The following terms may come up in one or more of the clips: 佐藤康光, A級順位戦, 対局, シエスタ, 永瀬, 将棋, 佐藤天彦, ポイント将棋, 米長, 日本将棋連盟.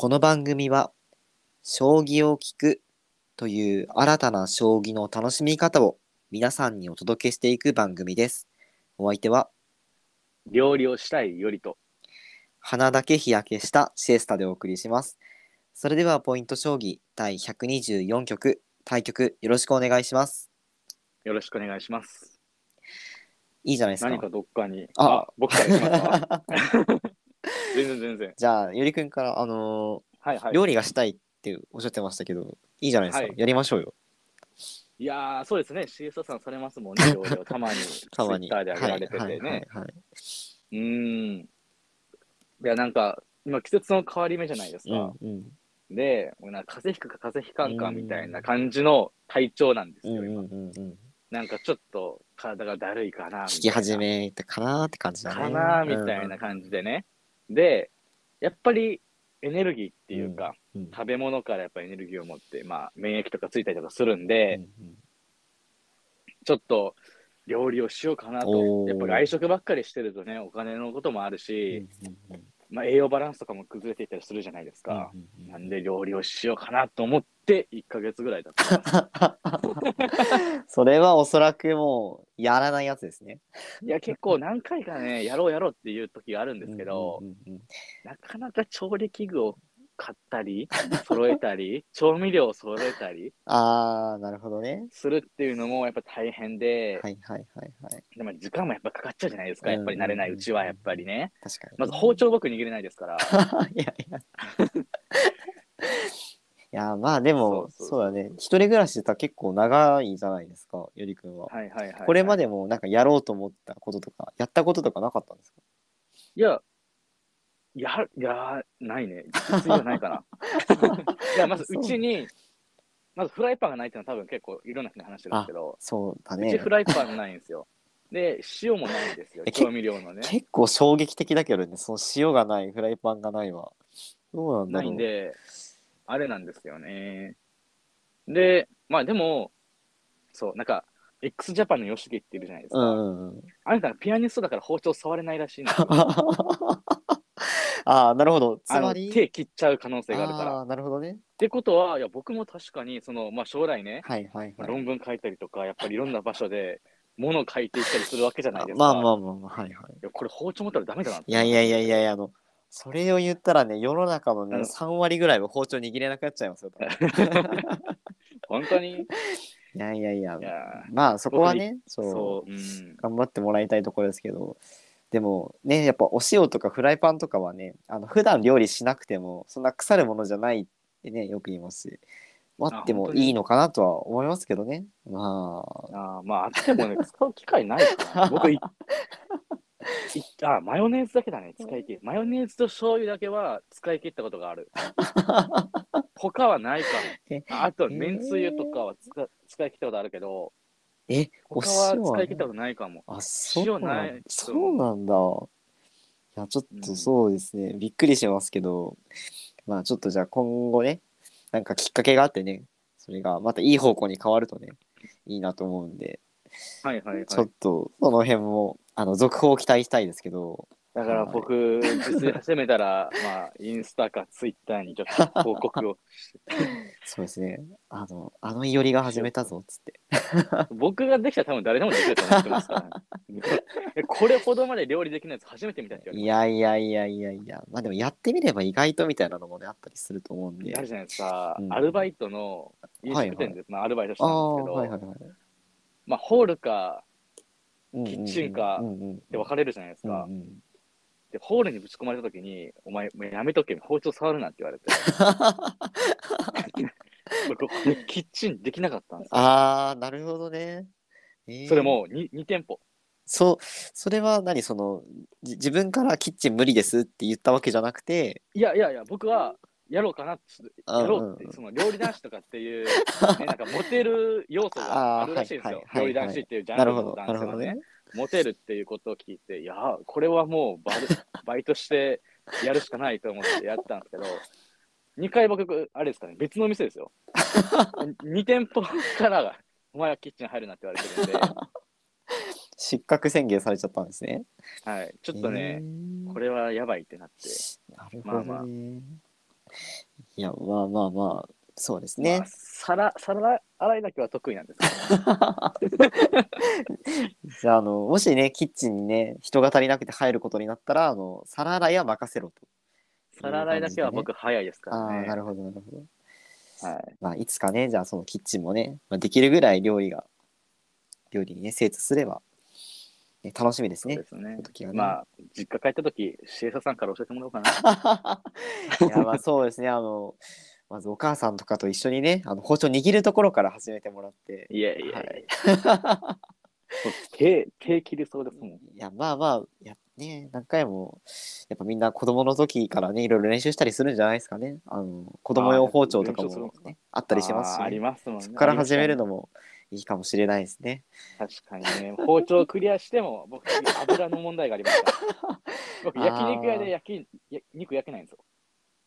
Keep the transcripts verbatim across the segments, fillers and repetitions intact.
この番組は将棋を聞くという新たな将棋の楽しみ方を皆さんにお届けしていく番組です。お相手は料理をしたいよりと鼻だけ日焼けしたシエスタでお送りします。それではポイント将棋第ひゃくにじゅうよん局対局よろしくお願いします。よろしくお願いします。いいじゃないですか。何かどっかにあ、あ僕からしますか全然全然。じゃあよりくんからあのーはいはい、料理がしたいっておっしゃってましたけどいいじゃないですか、はい、やりましょうよ。いやーそうですね、シエスタさんされますもんね料理をたまにツイッターで上げられててね。うーん、いやなんか今季節の変わり目じゃないですか、うんうん、でなんか風邪ひくか風邪ひかんかみたいな感じの体調なんですよ今、うんうんうんうん、なんかちょっと体がだるいかな聞き始めたかなって感じだねかなみたいな感じでね、うん、でやっぱりエネルギーっていうか、うんうん、食べ物からやっぱエネルギーを持って、まあ、免疫とかついたりとかするんで、うんうん、ちょっと料理をしようかなと。やっぱり外食ばっかりしてるとねお金のこともあるし、うんうんうんまあ、栄養バランスとかも崩れていったりするじゃないですか、うんうんうん、なんで料理をしようかなと思っていっかげつぐらいだったそれはおそらくもうやらないやつですねいや結構何回かねやろうやろうっていう時があるんですけど、うんうんうんうん、なかなか調理器具を買ったり揃えたり調味料を揃えたりあーなるほどねするっていうのもやっぱ大変で、はいはいはいはい、でも時間もやっぱかかっちゃうじゃないですか、うんうんうん、やっぱり慣れないうちはやっぱりね確かにまず包丁僕握れないですからいやいやいやまあでもそうそうそう、そうだね一人暮らしだ結構長いじゃないですかよりくんは、はいはいはいはい、これまでもなんかやろうと思ったこととかやったこととかなかったんですか。いやいや、いや、ないね。実はないかな。いや、まずうちに、まずフライパンがないっていうのは多分結構いろんな人に話してるんですけど、そうだね。うちフライパンないんですよ。で、塩もないんですよ。調味料のね。結構衝撃的だけどね、その塩がない、フライパンがないは。どうなんだろう。ないんで、あれなんですよね。で、まあでも、そう、なんか、X ジャパンの吉木っているじゃないですか。うんうん、あなたピアニストだから包丁触れないらしいんですよ。ああなるほど。つまり手切っちゃう可能性があるから。あなるほどね。ってことはいや僕も確かにその、まあ、将来ね、はいはいはい、論文書いたりとかやっぱりいろんな場所で物を書いていったりするわけじゃないですか。まあまあまあまあはいはい。いやこれ包丁持ったらダメだなって。いやいやいやいやいやあのそれを言ったらね世の中のね、うん、さん割ぐらいは包丁握れなくなっちゃいますよ。本当に。いやいやいや。いやまあそこはねそう、そう、うん、頑張ってもらいたいところですけど。でもねやっぱお塩とかフライパンとかはねあの普段料理しなくてもそんな腐るものじゃないってねよく言いますし待ってもいいのかなとは思いますけどね。まああまああってもね使う機会ないから、ね、僕いいあマヨネーズだけだね使い切るマヨネーズと醤油だけは使い切ったことがある他はないから、ね、あとめんつゆとかは 使, 使い切ったことあるけどえ他は使い切ったことないかも。あ、そうなんだ。そうなんだ。いやちょっとそうですね、うん、びっくりしますけどまあちょっとじゃあ今後ねなんかきっかけがあってねそれがまたいい方向に変わるとねいいなと思うんで、はいはいはい、ちょっとその辺もあの続報を期待したいですけどだから僕、はい、実践始めたらまあインスタかツイッターにちょっと報告をそうですねあのあのいおりが始めたぞっつって僕ができたら多分誰でもできると思ってますからこれほどまで料理できないやつ初めてみたいな。いやいやいやいやいやまあでもやってみれば意外とみたいなのもねあったりすると思うんであるじゃないですか、うん、アルバイトの飲食店で、はいはいまあ、アルバイトしたんですけどあ、はいはいはい、まあホールかキッチンかって分かれるじゃないですか、うんうんうんうんでホールにぶち込まれたときにお前もうやめとけ包丁触るなって言われてキッチンできなかったんですよ。あーなるほどね、えー、それも 2, 2店舗 そ, それは何その自分からキッチン無理ですって言ったわけじゃなくていやいやいや僕はやろうかなってやろうって、うん、その料理男子とかっていう、ね、なんかモテる要素があるらしいんですよ、はいはいはいはい、料理男子っていうジャンルの男性はねモテるっていうことを聞いていやこれはもう バ, バイトしてやるしかないと思ってやったんですけどにかい僕あれですかね別の店ですよに店舗からお前はキッチン入るなって言われてるんで失格宣言されちゃったんですね。はいちょっとねこれはやばいってなってなるほどね、まあまあいや、まあまあまあ、そうですね。まあ、皿、皿洗いだけは得意なんですけど、ね、じゃあ、あの、もしね、キッチンにね、人が足りなくて入ることになったら、あの、皿洗いは任せろと。皿洗いだけは僕早いですからね。ああ、なるほど、なるほど。はい。まあ、いつかね、じゃあ、そのキッチンもね、まあ、できるぐらい料理が、料理にね、精通すれば、ね、楽しみですね。そうですね。その時はね。まあ、実家帰った時、シエサさんから教えてもらおうかな。いや、まあ、そうですね、あの、まずお母さんとかと一緒にね、あの包丁握るところから始めてもらって。いやいやいや、はい。手、手切りそうですもん。いや、まあまあ、やね、何回も、やっぱみんな子供の時からね、いろいろ練習したりするんじゃないですかね。あの子供用包丁とかも、ね、あ, かあったりしますし、ね、あ, ありますもんね。そこから始めるのもいいかもしれないですね。確かにね、包丁クリアしても、僕、油の問題がありますから。僕、焼肉屋で焼き、肉焼けないんですよ。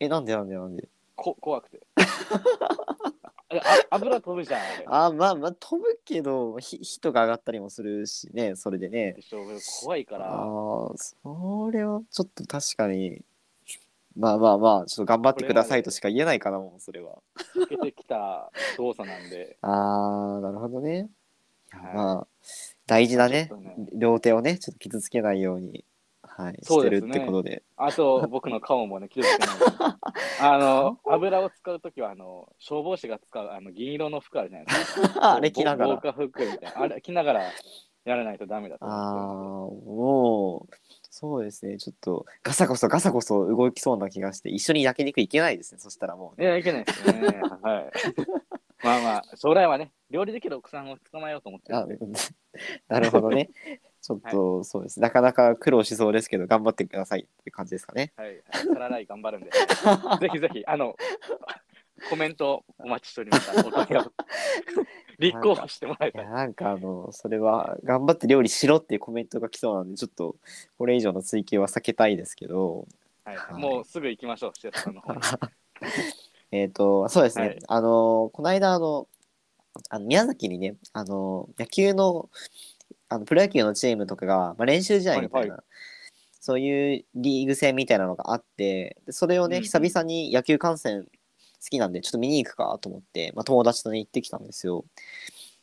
え、なんでなんでなんでこ怖くてあ油飛ぶじゃん。あまあまあ飛ぶけど、ひ人が上がったりもするしね、それでね。でしょ、怖いから。あそれはちょっと確かに、まあまあまあ、ちょっと頑張ってくださいとしか言えないかな。もうそれは避けてきた動作なんで。ああなるほどね。いや、はい、まあ大事な ね, ね両手をね、ちょっと傷つけないように、はい、そうですね、してるってことで。あと僕の顔もね、傷つけない。あの油を使うときは、あの消防士が使うあの銀色の服あるじゃないですか。あれ着ながら、防火服みたいなあれ着ながらやらないとダメだと思うんですよ。ああもうそうですね。ちょっとガサゴソガサゴソ動きそうな気がして、一緒に焼肉いけないですね。そしたらもう、ね、いやいけないですね。はいまあまあ将来はね、料理できる奥さんを捕まえようと思ってるんで。なるほどね。ちょっと、はい、そうです。なかなか苦労しそうですけど、頑張ってくださいって感じですかね。はい。皿洗い頑張るんで、ぜひぜひ、あの、コメントお待ちしております。立候補してもらえたら。なんか、あの、それは、頑張って料理しろっていうコメントが来そうなんで、ちょっと、これ以上の追求は避けたいですけど。はい。はい、もうすぐ行きましょう、シエサさんの方に。えっと、そうですね。はい、あの、この間、あの、あの宮崎にね、あの、野球の、あのプロ野球のチームとかが、まあ、練習試合みたいな、はいはい、そういうリーグ戦みたいなのがあって、それをね、うん、久々に野球観戦好きなんでちょっと見に行くかと思って、まあ、友達とね行ってきたんですよ。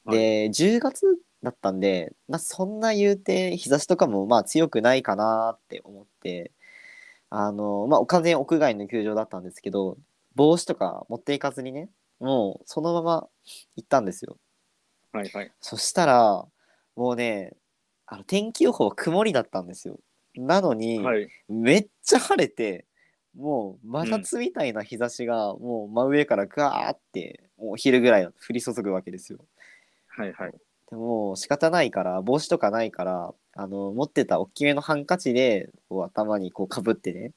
で、はい、じゅうがつだったんで、まあ、そんな言うて日差しとかもまあ強くないかなって思って、あの、まあ、完全屋外の球場だったんですけど、帽子とか持っていかずにね、もうそのまま行ったんですよ。はいはい、そしたらもうね、あの天気予報曇りだったんですよ。なのに、はい、めっちゃ晴れて、もう真夏みたいな日差しが、うん、もう真上からガーってもう昼ぐらい降り注ぐわけですよ。はいはい。でも仕方ないから、帽子とかないから、あの持ってた大きめのハンカチでこう頭にこうかぶってね、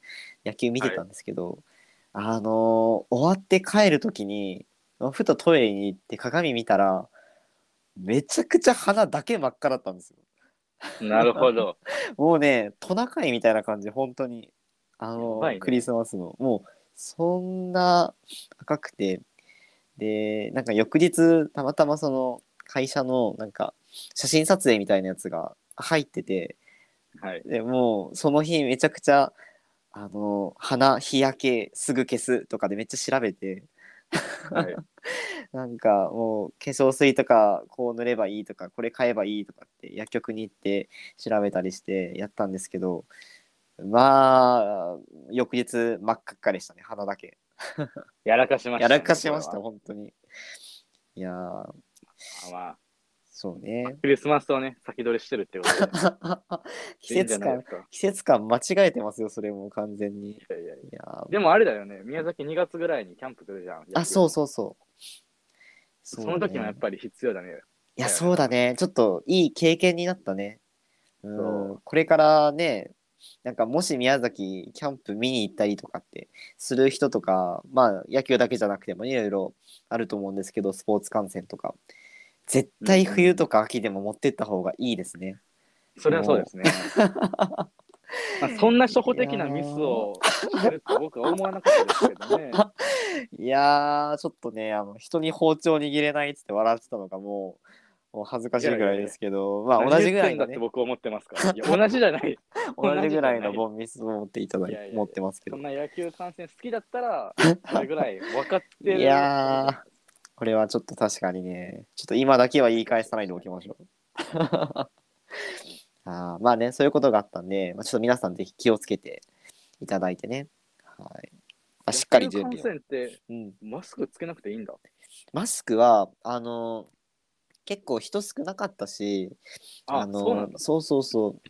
野球見てたんですけど、はい、あの終わって帰る時にふとトイレに行って鏡見たら、めちゃくちゃ鼻だけ真っ赤だったんですよ。なるほど。もうね、トナカイみたいな感じ、本当にあの、ね、クリスマスのもうそんな赤くて、でなんか翌日たまたまその会社のなんか写真撮影みたいなやつが入ってて、はい、でもうその日めちゃくちゃあの鼻日焼けすぐ消すとかでめっちゃ調べて。はい、なんかもう化粧水とかこう塗ればいいとか、これ買えばいいとかって薬局に行って調べたりしてやったんですけど、まあ翌日真っ赤っかでしたね、鼻だけ。やらかしました、ね、やらかしました本当に。いや、まあそうね、クリスマスをね先取りしてるってことで、季節感いい季節感間違えてますよ、それも完全に。いやいやいや、でもあれだよね、宮崎にがつぐらいにキャンプ来るじゃん。あ、そうそうそう。その時もやっぱり必要だね。いや、そうだね。ちょっといい経験になったね。うん、これからね、なんかもし宮崎キャンプ見に行ったりとかってする人とか、まあ野球だけじゃなくてもいろいろあると思うんですけど、スポーツ観戦とか絶対冬とか秋でも持ってった方がいいですね。うん、それはそうですね。まあ、そんな初歩的なミスをしてると僕は思わなかったですけどね。いやーちょっとね、あの人に包丁握れないっつって笑ってたのがもうもう恥ずかしいぐらいですけど、いやいやいや、まあ同じぐらいの、ね、だって僕思ってますから。いや同じじゃない。同じぐらいのボンミスを持っていただいて、いやいやいや持ってますけど。そんな野球観戦好きだったらそれぐらい分かってる。いやー、これはちょっと確かにね、ちょっと今だけは言い返さないでおきましょう。あ、まあね、そういうことがあったんで、まあ、ちょっと皆さんぜひ気をつけていただいてね。はい。まあ、しっかり準備を。野球観戦って、うん、マスクつけなくていいんだ。マスクはあの結構人少なかったし、ああの そうなんだ。そうそうそう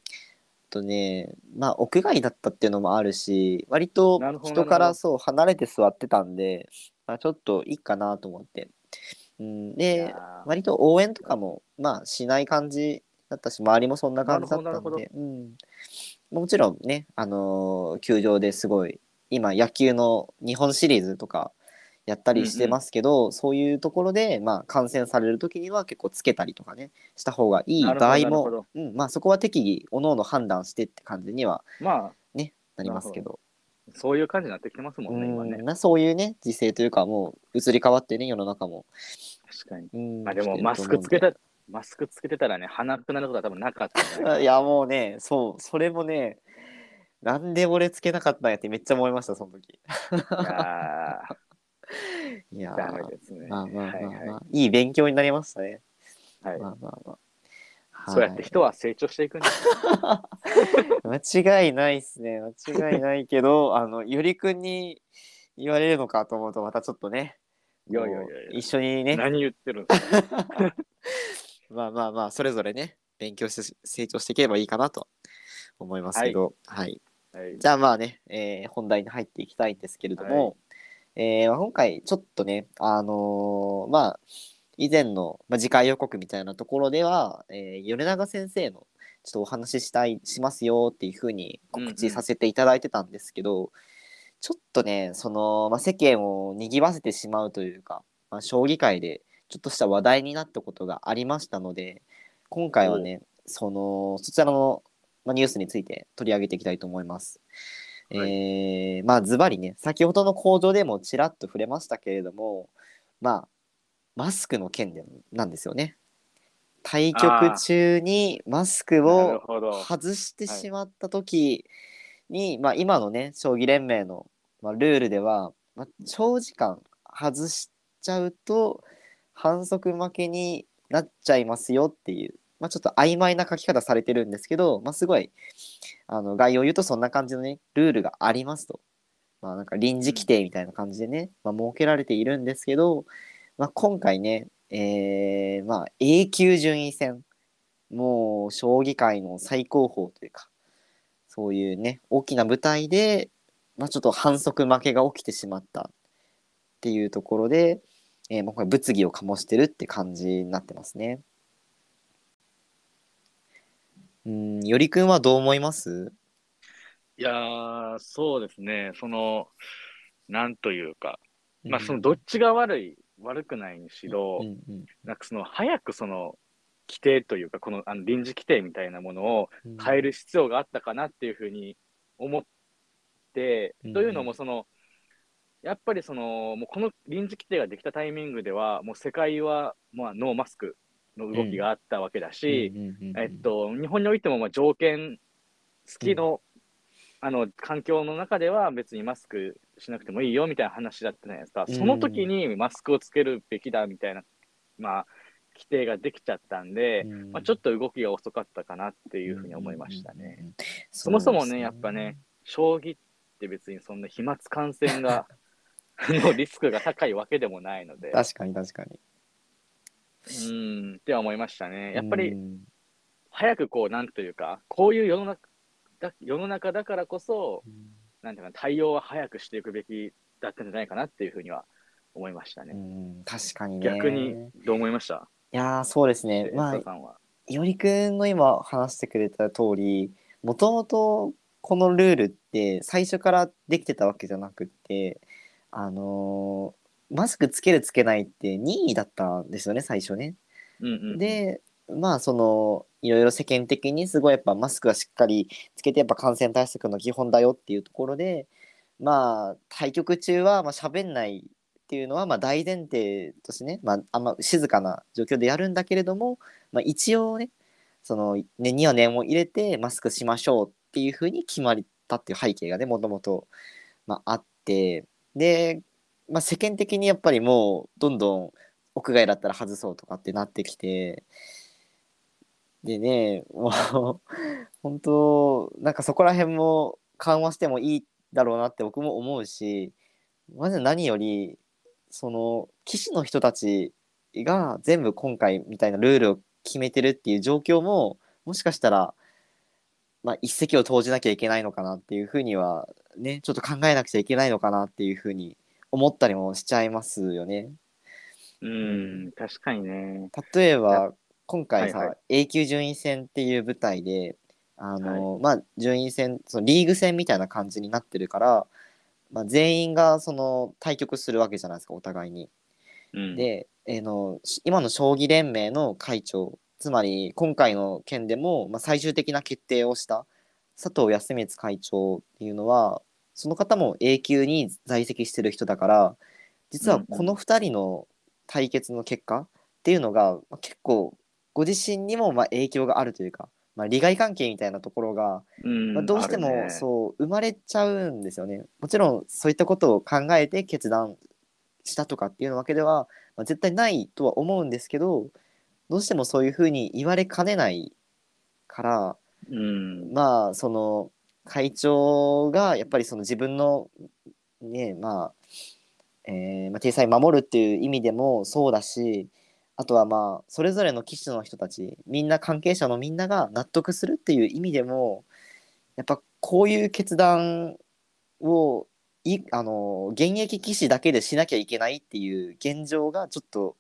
とね、まあ屋外だったっていうのもあるし、割と人からそう離れて座ってたんで、まあ、ちょっといいかなと思って、うん、で割と応援とかもまあしない感じだったし、周りもそんな感じだったんで、うん、もちろんね、あのー、球場ですごい今野球の日本シリーズとかやったりしてますけど、うんうん、そういうところで、まあ、感染されるときには結構つけたりとかねした方がいい場合も、うん、まあそこは適宜おのおの判断してって感じには、まあ、ね、なりますけど、そういう感じになってきてますもんね、うん、今ね、まあ、そういうね時勢というかもう移り変わってね世の中も確かに、うん、まあでもマスクつけたマスクつけてたらね鼻くなることは多分なかったいやもうね、そう、それもね、なんで俺つけなかったんやってめっちゃ思いましたその時。いやいや、ダメですね。まあまあまあまあ、はいはい、いい勉強になりましたね。はい。まあまあまあ、そうやって人は成長していくんです間違いないですね。間違いないけど、あのゆりくんに言われるのかと思うとまたちょっとね。いやいやいやいや、一緒にね。何言ってるんですか。まあまあまあ、それぞれね勉強して成長していければいいかなと思いますけど、はい。はいはい、じゃあまあね、えー、本題に入っていきたいんですけれども。はい、えー、今回ちょっとね、あのー、まあ以前の、まあ、次回予告みたいなところでは、えー、米長先生のちょっとお話ししたいしますよっていうふうに告知させていただいてたんですけど、うんうん、ちょっとねその、まあ、世間を賑わせてしまうというか、まあ、将棋界でちょっとした話題になったことがありましたので、今回はね、うん、そのそちらの、まあ、ニュースについて取り上げていきたいと思います。えー、まあズバリね、先ほどの講座でもちらっと触れましたけれども、まあマスクの件なんですよね。対局中にマスクを外してしまった時に、まあ、今のね将棋連盟の、まあ、ルールでは、まあ、長時間外しちゃうと反則負けになっちゃいますよっていう、まあ、ちょっと曖昧な書き方されてるんですけど、まあ、すごいあの概要を言うとそんな感じのねルールがありますと、まあ、なんか臨時規定みたいな感じでね、まあ、設けられているんですけど、まあ、今回ね、えー、まあ A 級順位戦、もう将棋界の最高峰というかそういうね大きな舞台で、まあ、ちょっと反則負けが起きてしまったっていうところで、えー、もうこれ物議を醸してるって感じになってますね。うん、よりくんはどう思います？いやー、そうですね、そのなんというか、まあ、そのどっちが悪い、うん、悪くないにしろ、うんうん、なんかその早くその規定というかこの、 あの臨時規定みたいなものを変える必要があったかなっていうふうに思って、うん、というのもそのやっぱりそのもうこの臨時規定ができたタイミングではもう世界は、まあ、ノーマスクの動きがあったわけだし、日本においてもまあ条件付き の、うん、あの環境の中では別にマスクしなくてもいいよみたいな話だったじゃないですか。その時にマスクをつけるべきだみたいな、まあ、規定ができちゃったんで、うん、まあ、ちょっと動きが遅かったかなっていうふうに思いましたね、うんうんうん、そもそも ね、 そうですね、やっぱね将棋って別にそんな飛沫感染がのリスクが高いわけでもないので確かに確かに、うんって思いましたね。やっぱり早くこうなんというかこういう世の中だ、世の中だからこそなんていうか対応は早くしていくべきだったんじゃないかなっていうふうには思いましたね。うん確かにね。逆にどう思いました？いやー、そうですね、まあ伊織くんの今話してくれた通り、もともとこのルールって最初からできてたわけじゃなくって、あのーマスクつけるつけないって任意だったんですよね最初ね、うんうん、でまあそのいろいろ世間的にすごいやっぱマスクはしっかりつけてやっぱ感染対策の基本だよっていうところで、まあ対局中はまあ喋んないってっていうのはまあ大前提としてね、まあ、あんま静かな状況でやるんだけれども、まあ、一応ねそのにはねんを入れてマスクしましょうっていう風に決まったっていう背景がねもともとあって、で、まあ、世間的にやっぱりもうどんどん屋外だったら外そうとかってなってきて、でねもう本当なんかそこら辺も緩和してもいいだろうなって僕も思うし、まず何よりその棋士の人たちが全部今回みたいなルールを決めてるっていう状況ももしかしたら、まあ、一石を投じなきゃいけないのかなっていうふうにはねちょっと考えなくちゃいけないのかなっていうふうに思ったりもしちゃいますよね。うん、確かにね。例えば今回さ、はいはい、A 級順位戦っていう舞台であの、はい、まあ順位戦そのリーグ戦みたいな感じになってるから、まあ、全員がその対局するわけじゃないですかお互いに、うん、で、えー、の今の将棋連盟の会長つまり今回の件でも、まあ、最終的な決定をした佐藤康光会長っていうのはその方も A 級に在籍してる人だから実はこのふたりの対決の結果っていうのが、うんうんまあ、結構ご自身にもまあ影響があるというかまあ、利害関係みたいなところが、うんまあ、どうしても、ね、そう生まれちゃうんですよね。もちろんそういったことを考えて決断したとかっていうわけでは、まあ、絶対ないとは思うんですけどどうしてもそういうふうに言われかねないから、うん、まあその会長がやっぱりその自分のねまあ、えーまあ、体裁守るっていう意味でもそうだしあとはまあそれぞれの棋士の人たちみんな関係者のみんなが納得するっていう意味でもやっぱこういう決断をいあの現役棋士だけでしなきゃいけないっていう現状がちょっと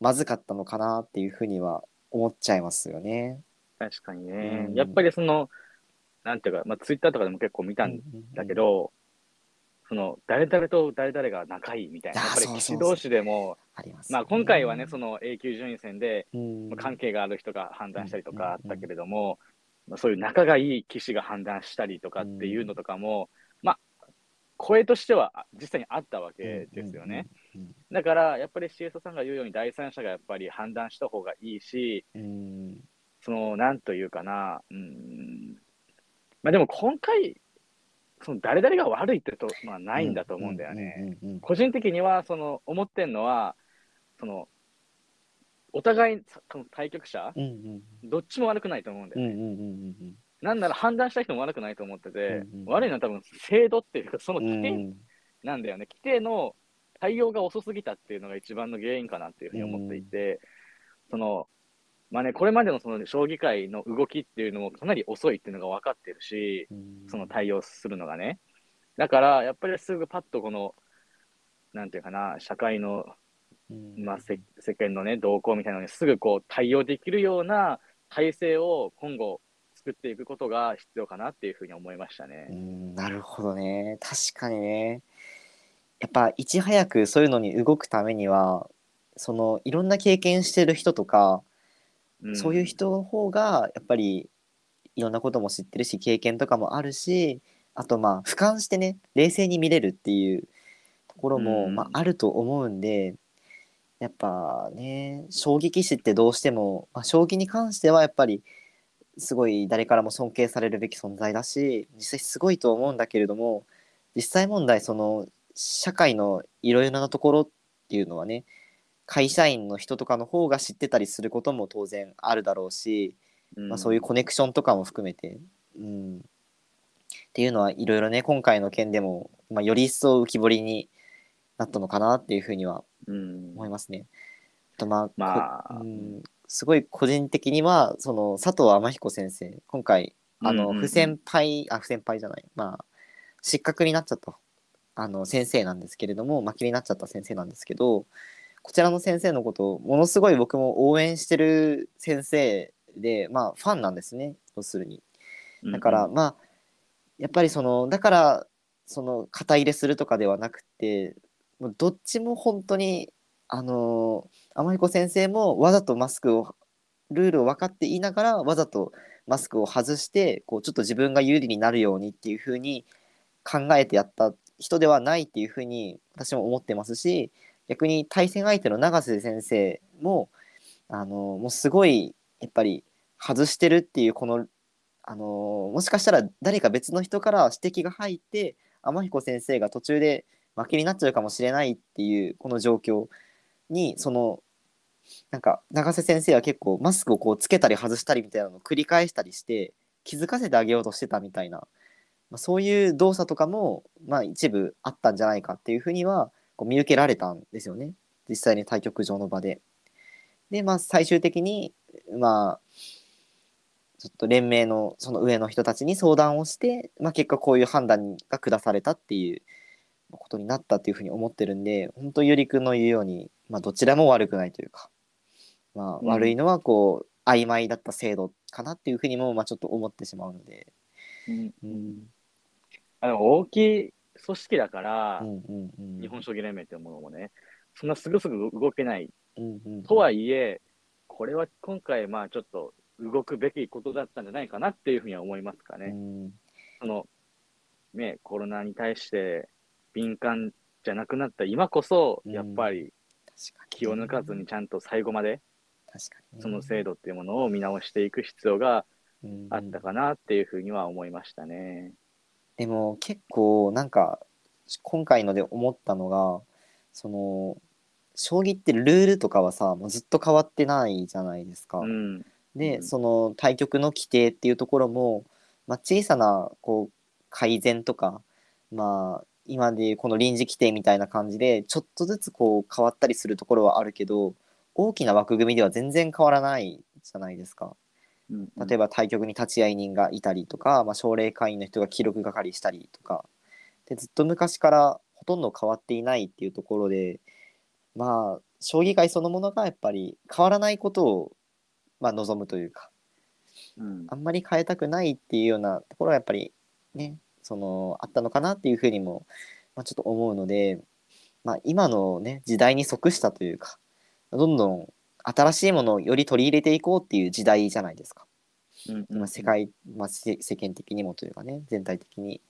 まずかったのかなっていうふうには思っちゃいますよね。確かにね、うん、やっぱりそのなんていうか、まあ、ツイッターとかでも結構見たんだけど、うんうんうん、その誰々と誰々が仲いいみたいなやっぱり棋士同士でもありますね。まあ、今回はねその A 級順位戦で関係がある人が判断したりとかあったけれども、まあ、そういう仲がいい棋士が判断したりとかっていうのとかも、まあ、声としては実際にあったわけですよね。だからやっぱりシエストさんが言うように第三者がやっぱり判断した方がいいし、そのなんというかな、うんまあ、でも今回その誰々が悪いってと、まあ、ないんだと思うんだよね。個人的にはその思ってんのはそのお互いその対局者、うんうん、どっちも悪くないと思うんだよね、うんうんうん、なんなら判断した人も悪くないと思ってて、うんうん、悪いのは多分制度っていうかその規定なんだよね、うん、規定の対応が遅すぎたっていうのが一番の原因かなっていうふうに思っていて、うん、そのまあね、これまでのその将棋界の動きっていうのもかなり遅いっていうのが分かってるし、うん、その対応するのがねだからやっぱりすぐパッとこのなんていうかな社会のまあ、世間のね動向みたいなのにすぐこう対応できるような体制を今後作っていくことが必要かなっていうふうに思いましたね。うんなるほどね。確かにねやっぱいち早くそういうのに動くためにはそのいろんな経験してる人とか、うん、そういう人の方がやっぱりいろんなことも知ってるし経験とかもあるしあとまあ俯瞰してね冷静に見れるっていうところも、うんまあ、あると思うんでやっぱね将棋棋士ってどうしても、まあ、将棋に関してはやっぱりすごい誰からも尊敬されるべき存在だし実際すごいと思うんだけれども実際問題その社会のいろいろなところっていうのはね会社員の人とかの方が知ってたりすることも当然あるだろうし、うんまあ、そういうコネクションとかも含めて、うん、っていうのはいろいろね今回の件でも、まあ、より一層浮き彫りになったのかなっていうふうには思いますね。うん、とまあ、まあうん、すごい個人的にはその佐藤天彦先生今回あの、うんうん、不先輩あ不先輩じゃないまあ失格になっちゃったあの先生なんですけれども負けになっちゃった先生なんですけどこちらの先生のことをものすごい僕も応援してる先生でまあファンなんですね要するに。だから、うんうん、まあやっぱりそのだからその肩入れするとかではなくて。もうどっちも本当にあのー、天彦先生もわざとマスクをルールを分かっていながらわざとマスクを外してこうちょっと自分が有利になるようにっていう風に考えてやった人ではないっていうふうに私も思ってますし、逆に対戦相手の永瀬先生もあのもうすごいやっぱり外してるっていうこのあのもしかしたら誰か別の人から指摘が入って天彦先生が途中で負けになっちゃうかもしれないっていうこの状況に、そのなんか永瀬先生は結構マスクをこうつけたり外したりみたいなのを繰り返したりして気づかせてあげようとしてたみたいな、まあ、そういう動作とかも、まあ、一部あったんじゃないかっていうふうにはこう見受けられたんですよね、実際に対局場の場で。で、まあ、最終的に、まあ、ちょっと連盟のその上の人たちに相談をして、まあ、結果こういう判断が下されたっていうことになったっていうふうに思ってるんで、本当ゆりくんの言うように、まあ、どちらも悪くないというか、まあ、悪いのはこう、うん、曖昧だった制度かなっていうふうにもまあちょっと思ってしまうので、うんうん、あの大きい組織だから、うんうんうん、日本将棋連盟っていうものもね、そんなすぐすぐ動けない、うんうんうん、とはいえこれは今回まあちょっと動くべきことだったんじゃないかなっていうふうには思いますかね、うん、そのねコロナに対して敏感じゃなくなった今こそやっぱり気を抜かずにちゃんと最後まで確かにその制度っていうものを見直していく必要があったかなっていうふうには思いましたね。でも結構なんか今回ので思ったのが、その将棋ってルールとかはさもうずっと変わってないじゃないですか、うん、でその対局の規定っていうところも、まあ、小さなこう改善とか、まあ、今でこの臨時規定みたいな感じでちょっとずつこう変わったりするところはあるけど、大きな枠組みでは全然変わらないじゃないですか。例えば対局に立ち会い人がいたりとか、まあ、奨励会員の人が記録係したりとかでずっと昔からほとんど変わっていないっていうところで、まあ将棋界そのものがやっぱり変わらないことを、まあ、望むというか、うん、あんまり変えたくないっていうようなところはやっぱりねそのあったのかなっていうふうにも、まあ、ちょっと思うので、まあ、今のね時代に即したというかどんどん新しいものをより取り入れていこうっていう時代じゃないですか、うんうん、まあ、世界、まあ、世間的にもというかね全体的に、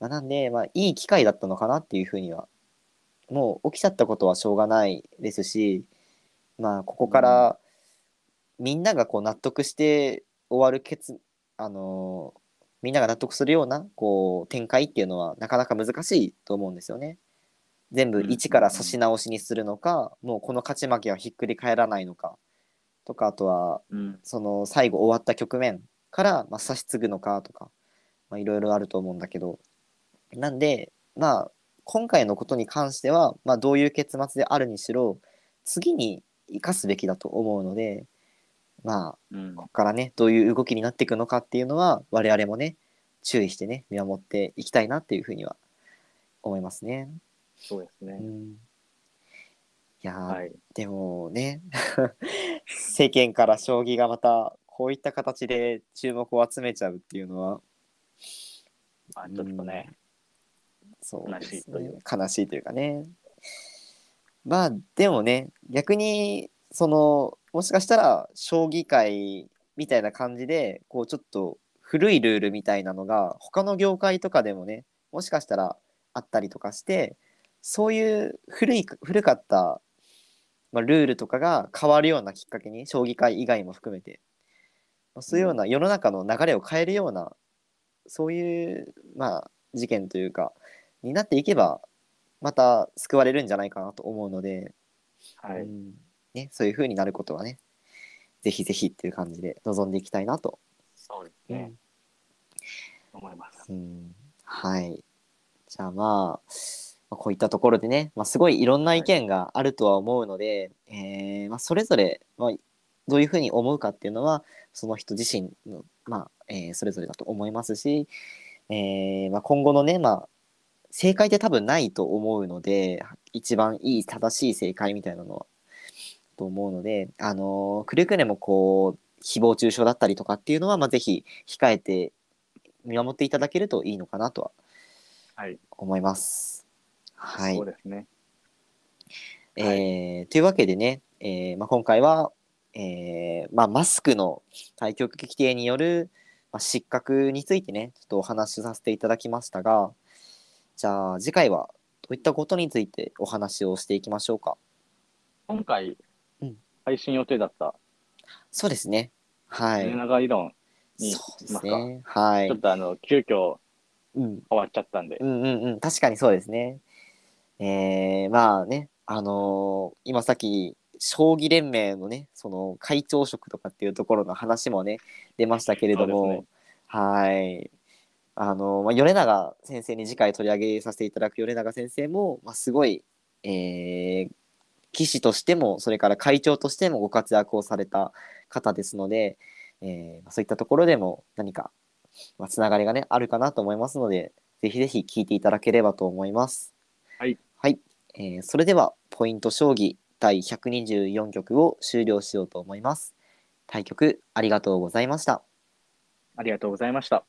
まあ、なんで、まあ、いい機会だったのかなっていうふうには、もう起きちゃったことはしょうがないですし、まあ、ここからみんながこう納得して終わる決、あのー、みんなが納得するようなこう展開っていうのはなかなか難しいと思うんですよね。全部一から指し直しにするのか、もうこの勝ち負けはひっくり返らないのかとか、あとはその最後終わった局面からまあ指し継ぐのかとか、まあ、いろいろあると思うんだけど、なんでまあ今回のことに関しては、まあ、どういう結末であるにしろ次に生かすべきだと思うので、まあここからねどういう動きになっていくのかっていうのは我々もね注意してね見守っていきたいなっていうふうには思いますね。そうですね、うん、いや、はい、でもね世間から将棋がまたこういった形で注目を集めちゃうっていうのは、まあ、ちょっとね、うん、そうですね、悲しいという悲しいというかね。まあでもね逆にそのもしかしたら将棋界みたいな感じでこうちょっと古いルールみたいなのが他の業界とかでもねもしかしたらあったりとかして、そういう古い古かった、まあ、ルールとかが変わるようなきっかけに将棋界以外も含めて、まあ、そういうような世の中の流れを変えるようなそういう、まあ、事件というかになっていけばまた救われるんじゃないかなと思うので、はい、うんね、そういう風になることはねぜひぜひっていう感じで臨んでいきたいなと、そうですね、うん、思います、うん、はい。じゃあまあこういったところでね、まあ、すごいいろんな意見があるとは思うので、はい、えーまあ、それぞれ、まあ、どういうふうに思うかっていうのはその人自身の、まあえー、それぞれだと思いますし、えーまあ、今後のね、まあ、正解って多分ないと思うので一番いい正しい正解みたいなのはと思うので、あのー、くれぐれもこう誹謗中傷だったりとかっていうのは、まあ、ぜひ控えて見守っていただけるといいのかなとは思います。はいはい、そうですね、えーはい、というわけでね、えーまあ、今回は、えーまあ、マスクの対局規定による、まあ、失格についてねちょっとお話しさせていただきましたが、じゃあ次回はどういったことについてお話をしていきましょうか。今回、うん、配信予定だったそうですね、はい、長々理論にしますか。そうですね、はい、ちょっとあの急遽変わっちゃったんで、うん、うんうんうん、確かにそうですね。えー、まあね、あのー、今さっき将棋連盟のね、その会長職とかっていうところの話もね出ましたけれども、ね、はい、あのーまあ、米長先生に次回取り上げさせていただく米長先生も、まあ、すごい、えー、棋士としてもそれから会長としてもご活躍をされた方ですので、えー、そういったところでも何か、まあ、つながりがねあるかなと思いますので、ぜひぜひ聞いていただければと思います。はい、はい、えー、それではポイント将棋第ひゃくにじゅうよん局を終了しようと思います。対局ありがとうございました。ありがとうございました。